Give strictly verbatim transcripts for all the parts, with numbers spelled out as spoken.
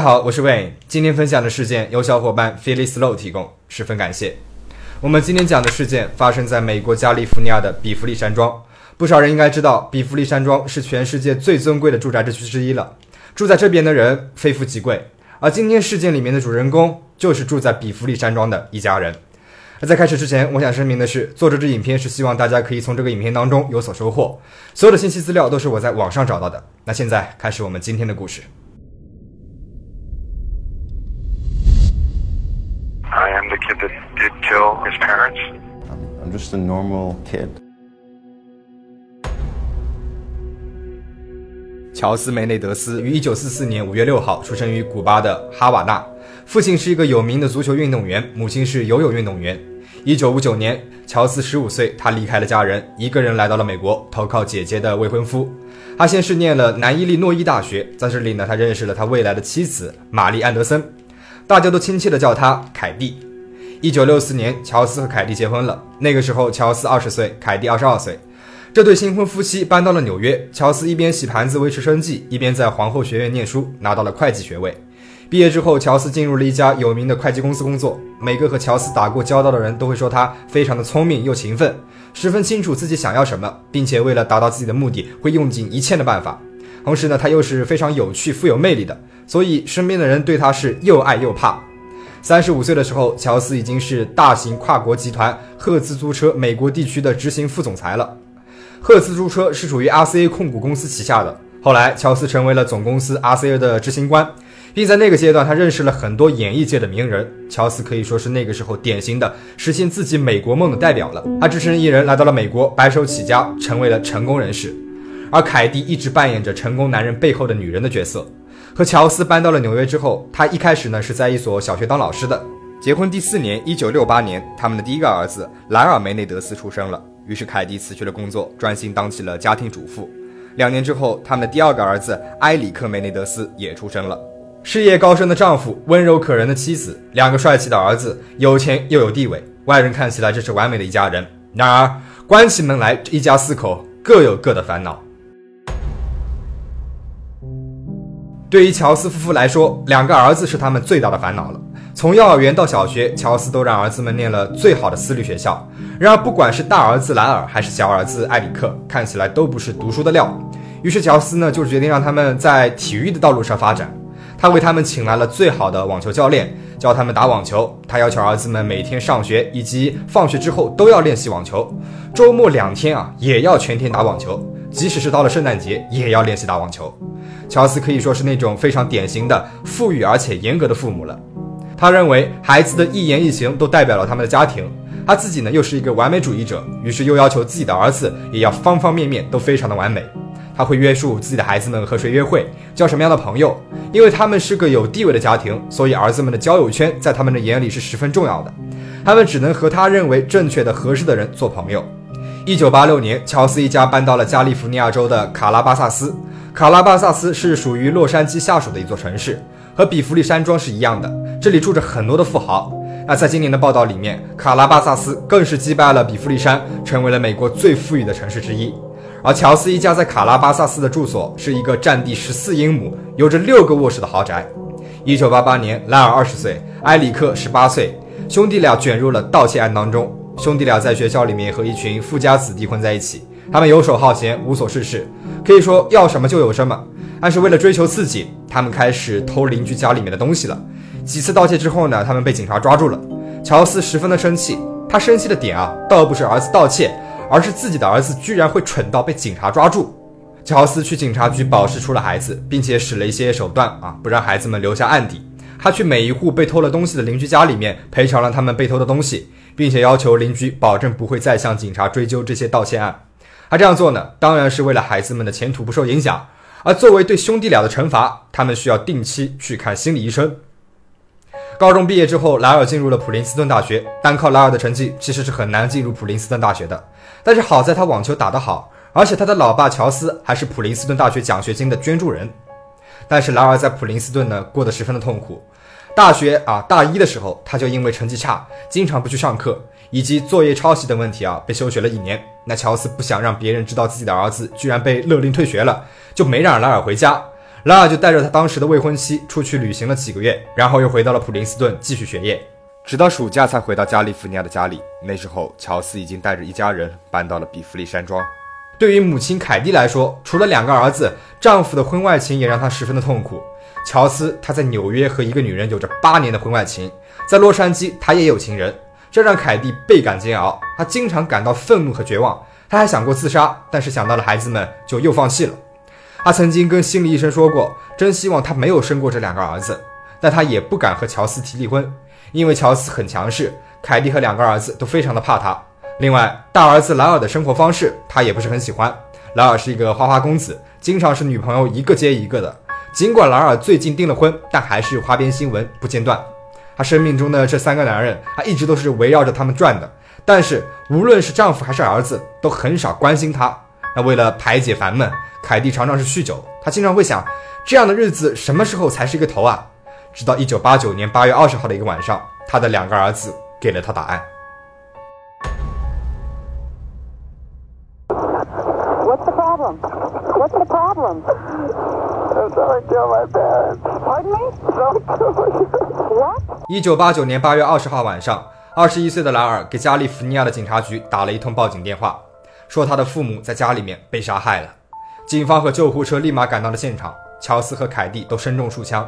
大家好，我是 Wayne， 今天分享的事件由小伙伴 Philis Low 提供，十分感谢。我们今天讲的事件发生在美国加利福尼亚的比弗利山庄。不少人应该知道，比弗利山庄是全世界最尊贵的住宅地区之一了，住在这边的人非富即贵。而今天事件里面的主人公就是住在比弗利山庄的一家人。在开始之前，我想声明的是，做这支影片是希望大家可以从这个影片当中有所收获，所有的信息资料都是我在网上找到的。那现在开始我们今天的故事。I am the kid that did kill his parents. I'm just a normal kid. 乔斯·梅内德斯于一九四四年五月六号出生于古巴的哈瓦那，父亲是一个有名的足球运动员，母亲是游泳运动员。一九五九年，乔斯十五岁，他离开了家人，一个人来到了美国，投靠姐姐的未婚夫。他先是念了南伊利诺伊大学，在这里呢，他认识了他未来的妻子玛丽·安德森。大家都亲切地叫他凯蒂。一九六四年，乔斯和凯蒂结婚了。那个时候，乔斯二十岁，凯蒂二十二岁。这对新婚夫妻搬到了纽约。乔斯一边洗盘子维持生计，一边在皇后学院念书，拿到了会计学位。毕业之后，乔斯进入了一家有名的会计公司工作。每个和乔斯打过交道的人都会说他非常的聪明又勤奋，十分清楚自己想要什么，并且为了达到自己的目的，会用尽一切的办法。同时呢，他又是非常有趣、富有魅力的，所以身边的人对他是又爱又怕。三十五岁的时候，乔斯已经是大型跨国集团赫兹租车美国地区的执行副总裁了。赫兹租车是属于 R C A 控股公司旗下的。后来，乔斯成为了总公司 R C A 的执行官，并在那个阶段，他认识了很多演艺界的名人。乔斯可以说是那个时候典型的实现自己美国梦的代表了。他只身一人来到了美国，白手起家，成为了成功人士。而凯蒂一直扮演着成功男人背后的女人的角色。和乔斯搬到了纽约之后，他一开始呢是在一所小学当老师的。结婚第四年，一九六八年，他们的第一个儿子兰尔·梅内德斯出生了。于是凯蒂辞去了工作，专心当起了家庭主妇。两年之后，他们的第二个儿子埃里克·梅内德斯也出生了。事业高升的丈夫，温柔可人的妻子，两个帅气的儿子，有钱又有地位，外人看起来这是完美的一家人。然而，关起门来，一家四口各有各的烦恼。对于乔斯夫妇来说，两个儿子是他们最大的烦恼了。从幼儿园到小学，乔斯都让儿子们念了最好的私立学校。然而，不管是大儿子兰尔还是小儿子埃里克，看起来都不是读书的料。于是，乔斯呢就决定让他们在体育的道路上发展。他为他们请来了最好的网球教练，教他们打网球。他要求儿子们每天上学以及放学之后都要练习网球，周末两天啊也要全天打网球。即使是到了圣诞节也要练习打网球。乔斯可以说是那种非常典型的富裕而且严格的父母了。他认为孩子的一言一行都代表了他们的家庭。他自己呢又是一个完美主义者，于是又要求自己的儿子也要方方面面都非常的完美。他会约束自己的孩子们和谁约会，交什么样的朋友。因为他们是个有地位的家庭，所以儿子们的交友圈在他们的眼里是十分重要的。他们只能和他认为正确的合适的人做朋友。一九八六年，乔斯一家搬到了加利福尼亚州的卡拉巴萨斯。卡拉巴萨斯是属于洛杉矶下属的一座城市，和比弗利山庄是一样的，这里住着很多的富豪。那在今年的报道里面，卡拉巴萨斯更是击败了比弗利山，成为了美国最富裕的城市之一。而乔斯一家在卡拉巴萨斯的住所是一个占地十四英亩、有着六个卧室的豪宅。一九八八年，兰尔二十岁，埃里克十八岁，兄弟俩卷入了盗窃案当中。兄弟俩在学校里面和一群富家子弟混在一起，他们游手好闲，无所事事，可以说要什么就有什么。但是为了追求刺激，他们开始偷邻居家里面的东西了。几次盗窃之后呢，他们被警察抓住了。乔斯十分的生气，他生气的点啊，倒不是儿子盗窃，而是自己的儿子居然会蠢到被警察抓住。乔斯去警察局保释出了孩子，并且使了一些手段啊，不让孩子们留下案底。他去每一户被偷了东西的邻居家里面赔偿了他们被偷的东西，并且要求邻居保证不会再向警察追究这些盗窃案。他这样做呢，当然是为了孩子们的前途不受影响。而作为对兄弟俩的惩罚，他们需要定期去看心理医生。高中毕业之后，莱尔进入了普林斯顿大学。单靠莱尔的成绩其实是很难进入普林斯顿大学的，但是好在他网球打得好，而且他的老爸乔斯还是普林斯顿大学奖学金的捐助人。但是莱尔在普林斯顿呢过得十分的痛苦。大学啊，大一的时候他就因为成绩差，经常不去上课，以及作业抄袭等问题啊，被休学了一年。那乔斯不想让别人知道自己的儿子居然被勒令退学了，就没让莱尔回家。拉尔就带着他当时的未婚妻出去旅行了几个月，然后又回到了普林斯顿继续学业，直到暑假才回到加利福尼亚的家里。那时候乔斯已经带着一家人搬到了比弗利山庄。对于母亲凯蒂来说，除了两个儿子，丈夫的婚外情也让她十分的痛苦。乔斯他在纽约和一个女人有着八年的婚外情，在洛杉矶他也有情人，这让凯蒂倍感煎熬，她经常感到愤怒和绝望。她还想过自杀，但是想到了孩子们就又放弃了。她曾经跟心理医生说过，真希望她没有生过这两个儿子，但她也不敢和乔斯提离婚，因为乔斯很强势，凯蒂和两个儿子都非常的怕她。另外，大儿子莱尔的生活方式她也不是很喜欢，莱尔是一个花花公子，经常是女朋友一个接一个的。尽管莱尔最近订了婚，但还是花边新闻不间断。她生命中的这三个男人，她一直都是围绕着他们转的，但是无论是丈夫还是儿子都很少关心她。那为了排解烦闷，凯蒂常常是酗酒，她经常会想，这样的日子什么时候才是一个头啊。直到一九八九年八月二十号的一个晚上，她的两个儿子给了她答案。 What's the problem? What's the problem?一九八九年八月二十号晚上，二十一岁的莱尔给加利福尼亚的警察局打了一通报警电话，说他的父母在家里面被杀害了。警方和救护车立马赶到了现场，乔斯和凯蒂都身中数枪。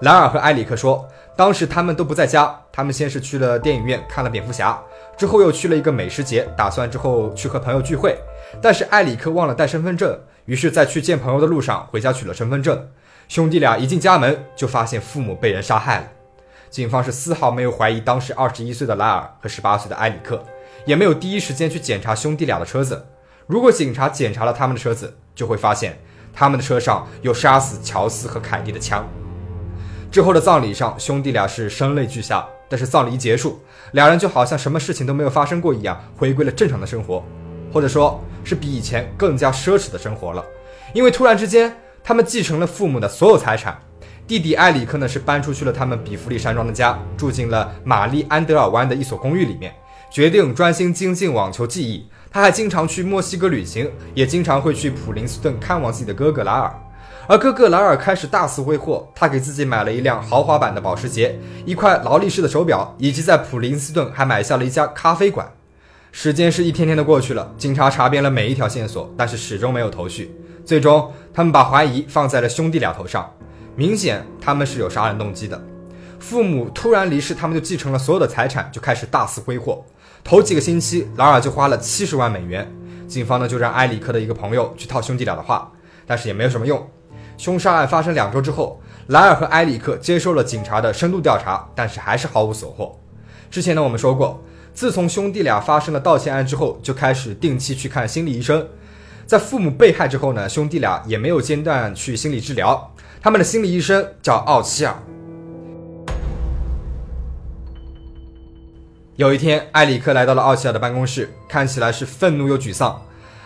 莱尔和埃里克说，当时他们都不在家，他们先是去了电影院看了蝙蝠侠，之后又去了一个美食节，打算之后去和朋友聚会，但是埃里克忘了带身份证，于是在去见朋友的路上回家取了身份证。兄弟俩一进家门就发现父母被人杀害了。警方是丝毫没有怀疑当时二十一岁的莱尔和十八岁的埃里克，也没有第一时间去检查兄弟俩的车子。如果警察检查了他们的车子，就会发现他们的车上有杀死乔斯和凯蒂的枪。之后的葬礼上，兄弟俩是声泪俱下，但是葬礼一结束，两人就好像什么事情都没有发生过一样，回归了正常的生活，或者说是比以前更加奢侈的生活了。因为突然之间他们继承了父母的所有财产。弟弟埃里克呢是搬出去了他们比弗利山庄的家，住进了玛丽安德尔湾的一所公寓里面，决定专心精进网球技艺。他还经常去墨西哥旅行，也经常会去普林斯顿看望自己的哥哥莱尔。而哥哥莱尔开始大肆挥霍，他给自己买了一辆豪华版的保时捷，一块劳力士的手表，以及在普林斯顿还买下了一家咖啡馆。时间是一天天的过去了，警察查遍了每一条线索，但是始终没有头绪。最终他们把怀疑放在了兄弟俩头上，明显他们是有杀人动机的。父母突然离世，他们就继承了所有的财产，就开始大肆挥霍。头几个星期，劳尔就花了七十万美元。警方呢就让埃里克的一个朋友去套兄弟俩的话，但是也没有什么用。凶杀案发生两周之后，莱尔和埃里克接受了警察的深度调查，但是还是毫无所获。之前呢我们说过，自从兄弟俩发生了盗窃案之后，就开始定期去看心理医生。在父母被害之后呢，兄弟俩也没有间断去心理治疗，他们的心理医生叫奥齐尔。有一天，埃里克来到了奥齐尔的办公室，看起来是愤怒又沮丧。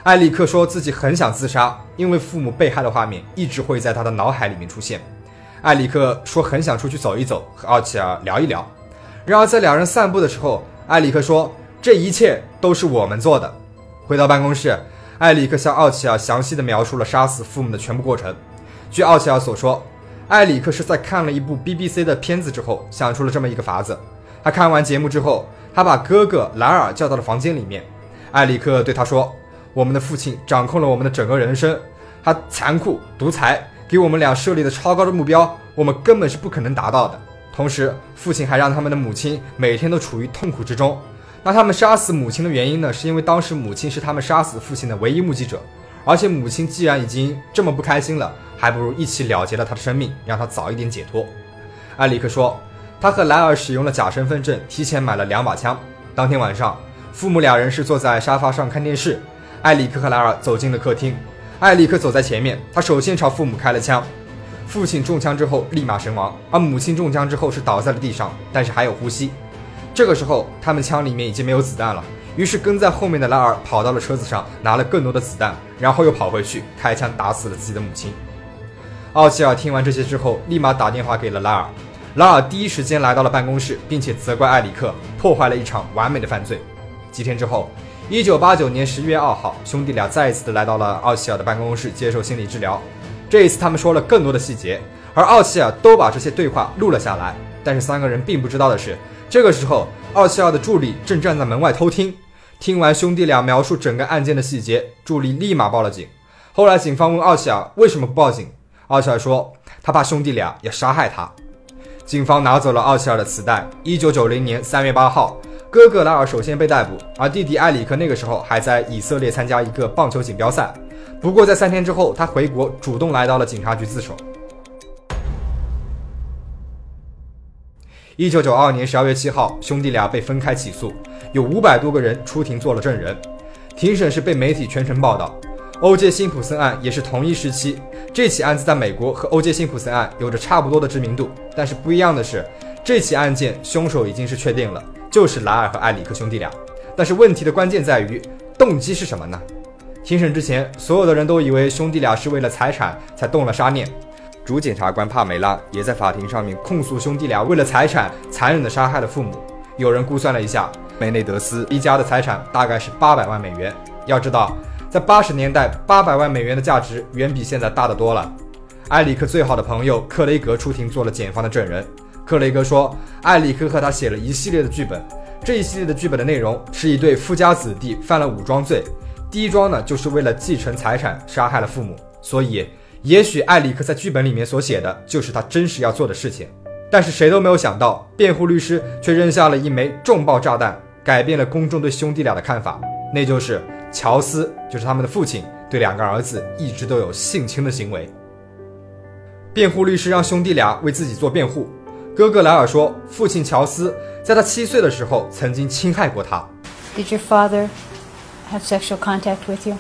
埃里克说自己很想自杀，因为父母被害的画面一直会在他的脑海里面出现。埃里克说很想出去走一走，和奥齐尔聊一聊。然而在两人散步的时候，埃里克说这一切都是我们做的。回到办公室，埃里克向奥齐尔详细的描述了杀死父母的全部过程。据奥齐尔所说，埃里克是在看了一部 B B C 的片子之后想出了这么一个法子。他看完节目之后，他把哥哥莱尔叫到了房间里面。埃里克对他说，我们的父亲掌控了我们的整个人生，他残酷独裁，给我们俩设立的超高的目标，我们根本是不可能达到的。同时，父亲还让他们的母亲每天都处于痛苦之中。那他们杀死母亲的原因呢，是因为当时母亲是他们杀死父亲的唯一目击者，而且母亲既然已经这么不开心了，还不如一起了结了他的生命，让他早一点解脱。埃里克说，他和莱尔使用了假身份证，提前买了两把枪。当天晚上，父母俩人是坐在沙发上看电视，埃里克和莱尔走进了客厅。埃里克走在前面，他首先朝父母开了枪。父亲中枪之后立马身亡，而母亲中枪之后是倒在了地上，但是还有呼吸。这个时候他们枪里面已经没有子弹了，于是跟在后面的莱尔跑到了车子上，拿了更多的子弹，然后又跑回去开枪打死了自己的母亲。奥齐尔听完这些之后，立马打电话给了莱尔。莱尔第一时间来到了办公室，并且责怪埃里克破坏了一场完美的犯罪。几天之后，一九八九年十月二号，兄弟俩再一次的来到了奥齐尔的办公室接受心理治疗。这一次他们说了更多的细节，而奥契尔都把这些对话录了下来。但是三个人并不知道的是，这个时候奥契尔的助理正站在门外偷听。听完兄弟俩描述整个案件的细节，助理立马报了警。后来警方问奥契尔为什么不报警，奥契尔说他怕兄弟俩要杀害他。警方拿走了奥契尔的磁带。一九九零年三月八号，哥哥拉尔首先被逮捕，而弟弟埃里克那个时候还在以色列参加一个棒球锦标赛。不过在三天之后，他回国主动来到了警察局自首。一九九二年十二月七号，兄弟俩被分开起诉，有五百多个人出庭做了证人。庭审是被媒体全程报道。O J 辛普森案也是同一时期，这起案子在美国和 O J 辛普森案有着差不多的知名度，但是不一样的是，这起案件凶手已经是确定了，就是莱尔和埃里克兄弟俩。但是问题的关键在于，动机是什么呢？庭审之前，所有的人都以为兄弟俩是为了财产才动了杀念。主检察官帕梅拉也在法庭上面控诉兄弟俩为了财产残忍地杀害了父母。有人估算了一下，梅内德斯一家的财产大概是八百万美元。要知道，在八十年代，八百万美元的价值远比现在大得多了。埃里克最好的朋友克雷格出庭做了检方的证人。克雷格说，埃里克和他写了一系列的剧本，这一系列的剧本的内容是一对富家子弟犯了五桩罪。第一桩呢，就是为了继承财产杀害了父母，所以也许埃里克在剧本里面所写的就是他真实要做的事情。但是谁都没有想到，辩护律师却扔下了一枚重磅炸弹，改变了公众对兄弟俩的看法，那就是乔斯，就是他们的父亲，对两个儿子一直都有性侵的行为。辩护律师让兄弟俩为自己做辩护。哥哥莱尔说，父亲乔斯在他七岁的时候曾经侵害过他。 Did your father have sexual contact with you?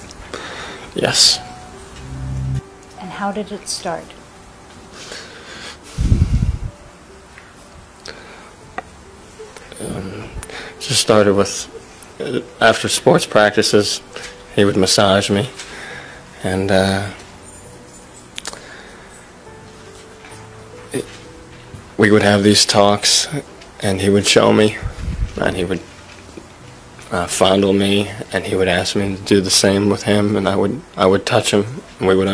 Yes.How did it start? Um, it just started with, uh, after sports practices, he would massage me, and uh, it, we would have these talks, and he would show me, and he would uh, fondle me, and he would ask me to do the same with him, and I would, I would touch him, and we would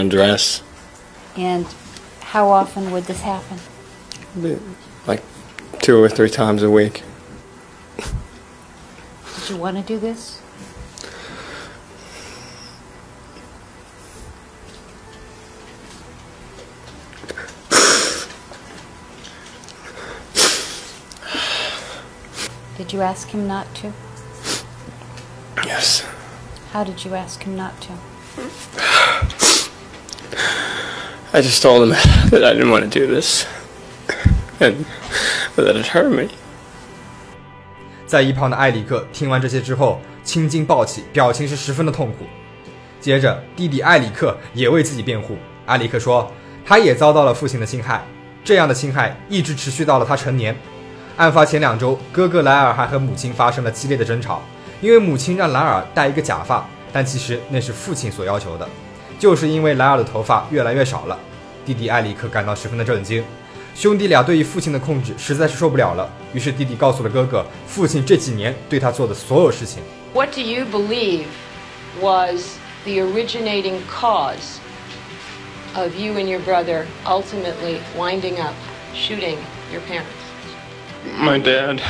undress.And how often would this happen? Like two or three times a week. Did you want to do this? Did you ask him not to? Yes. How did you ask him not to?I just told him that I didn't want to do this, and that it hurt me. 在一旁的埃里克听完这些之后，青筋暴起，表情是十分的痛苦。接着，弟弟埃里克也为自己辩护。埃里克说，他也遭到了父亲的侵害，这样的侵害一直持续到了他成年。案发前两周，哥哥莱尔还和母亲发生了激烈的争吵，因为母亲让莱尔戴一个假发，但其实那是父亲所要求的。就是因为莱尔的头发越来越少了，弟弟埃里克感到十分的震惊。兄弟俩对于父亲的控制实在是受不了了，于是弟弟告诉了哥哥父亲这几年对他做的所有事情。 What do you believe was the originating cause of you and your brother ultimately winding up shooting your parents? My dad.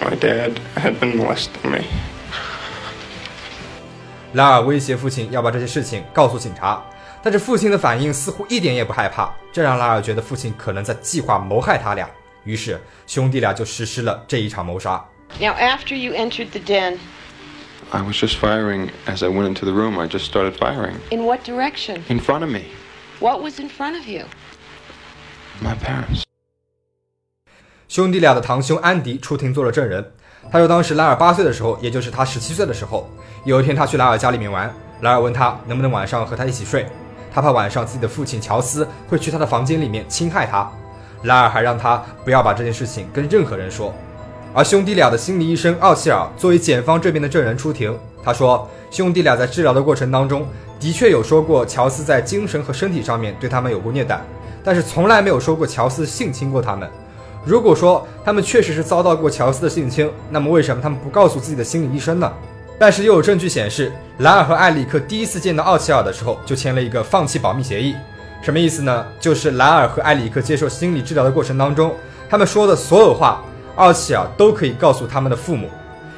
My dad had been molesting me.莱尔威胁父亲要把这些事情告诉警察，但是父亲的反应似乎一点也不害怕，这让莱尔觉得父亲可能在计划谋害他俩，于是兄弟俩就实施了这一场谋杀。 Now after you entered the den, I was just firing as I went into the room. I just started firing. In what direction? In front of me. What was in front of you? My parents. 兄弟俩的堂兄安迪出庭做了证人。他说当时莱尔八岁的时候，也就是他十七岁的时候，有一天他去莱尔家里面玩，莱尔问他能不能晚上和他一起睡，他怕晚上自己的父亲乔斯会去他的房间里面侵害他，莱尔还让他不要把这件事情跟任何人说。而兄弟俩的心理医生奥希尔作为检方这边的证人出庭，他说兄弟俩在治疗的过程当中的确有说过乔斯在精神和身体上面对他们有过虐待，但是从来没有说过乔斯性侵过他们。如果说他们确实是遭到过乔斯的性侵，那么为什么他们不告诉自己的心理医生呢？但是又有证据显示，莱尔和艾利克第一次见到奥奇尔的时候就签了一个放弃保密协议。什么意思呢？就是莱尔和艾里克接受心理治疗的过程当中，他们说的所有话，奥奇尔都可以告诉他们的父母。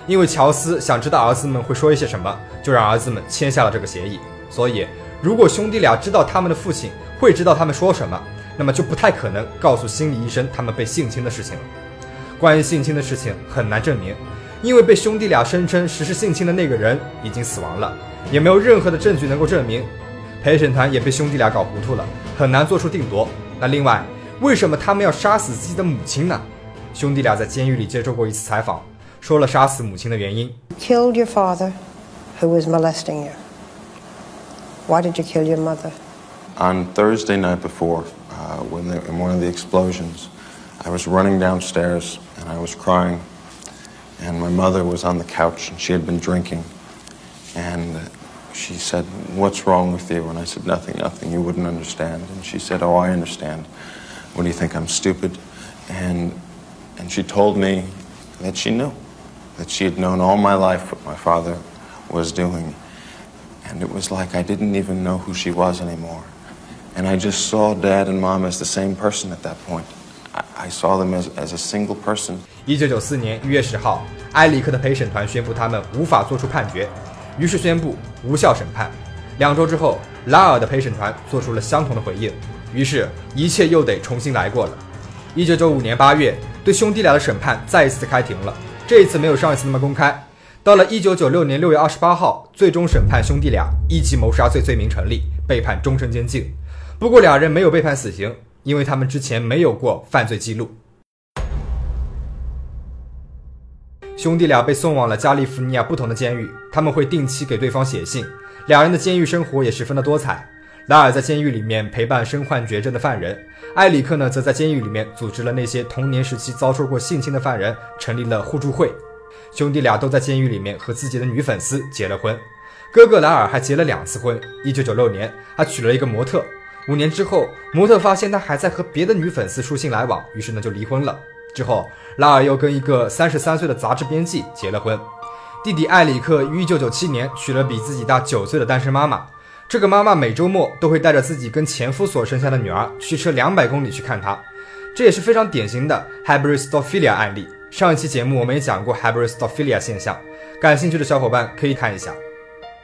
因为乔斯想知道儿子们会说一些什么，就让儿子们签下了这个协议。所以如果兄弟俩知道他们的父亲会知道他们说什么，那么就不太可能告诉心理医生他们被性侵的事情了。关于性侵的事情很难证明，因为被兄弟俩声称实施性侵的那个人已经死亡了，也没有任何的证据能够证明。陪审团也被兄弟俩搞糊涂了，很难做出定夺。那另外，为什么他们要杀死自己的母亲呢？兄弟俩在监狱里接受过一次采访，说了杀死母亲的原因。Killed your father, who was molesting you. Why did you kill your mother? On Thursday night before, uh, when there, in one of the explosions, I was running downstairs and I was crying, and my mother was on the couch and she had been drinking, and.She said, what's wrong with you? And I said, nothing, nothing, you wouldn't understand. And she said, oh, I understand. What do you think, I'm stupid? And, and she told me that she knew, that she had known all my life what my father was doing. And it was like I didn't even know who she was anymore. And I just saw Dad and Mom as the same person at that point. I, I saw them as, as a single person. 一九九四年一月十号，埃里克的陪审团宣布他们无法做出判决，于是宣布无效审判。两周之后，莱尔的陪审团做出了相同的回应，于是一切又得重新来过了。一九九五年八月，对兄弟俩的审判再一次开庭了，这一次没有上一次那么公开。到了一九九六年六月二十八号，最终审判兄弟俩一级谋杀罪罪名成立，被判终身监禁。不过两人没有被判死刑，因为他们之前没有过犯罪记录。兄弟俩被送往了加利福尼亚不同的监狱，他们会定期给对方写信。两人的监狱生活也十分的多彩，莱尔在监狱里面陪伴身患绝症的犯人，埃里克呢则在监狱里面组织了那些童年时期遭受过性侵的犯人成立了互助会。兄弟俩都在监狱里面和自己的女粉丝结了婚，哥哥莱尔还结了两次婚。一九九六年他娶了一个模特，五年之后模特发现他还在和别的女粉丝书信来往，于是呢就离婚了。之后，莱尔又跟一个三十三岁的杂志编辑结了婚。弟弟艾里克于一九九七年娶了比自己大九岁的单身妈妈，这个妈妈每周末都会带着自己跟前夫所生下的女儿驱车两百公里去看她，这也是非常典型的 hybristophilia 案例。上一期节目我们也讲过 hybristophilia 现象，感兴趣的小伙伴可以看一下。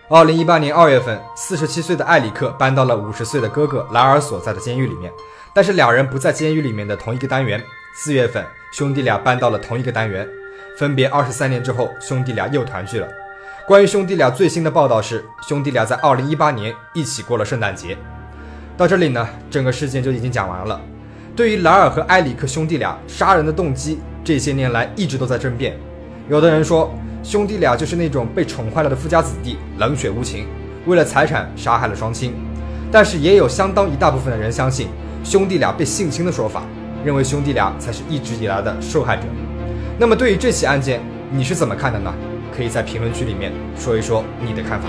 二零一八年二月份，四十七岁的艾里克搬到了五十岁的哥哥莱尔所在的监狱里面，但是两人不在监狱里面的同一个单元。四月份兄弟俩搬到了同一个单元，分别二十三年之后兄弟俩又团聚了。关于兄弟俩最新的报道是，兄弟俩在二零一八年一起过了圣诞节。到这里呢，整个事件就已经讲完了。对于莱尔和埃里克兄弟俩杀人的动机，这些年来一直都在争辩。有的人说兄弟俩就是那种被宠坏了的富家子弟，冷血无情，为了财产杀害了双亲。但是也有相当一大部分的人相信兄弟俩被性侵的说法，认为兄弟俩才是一直以来的受害者。那么对于这起案件，你是怎么看的呢？可以在评论区里面说一说你的看法。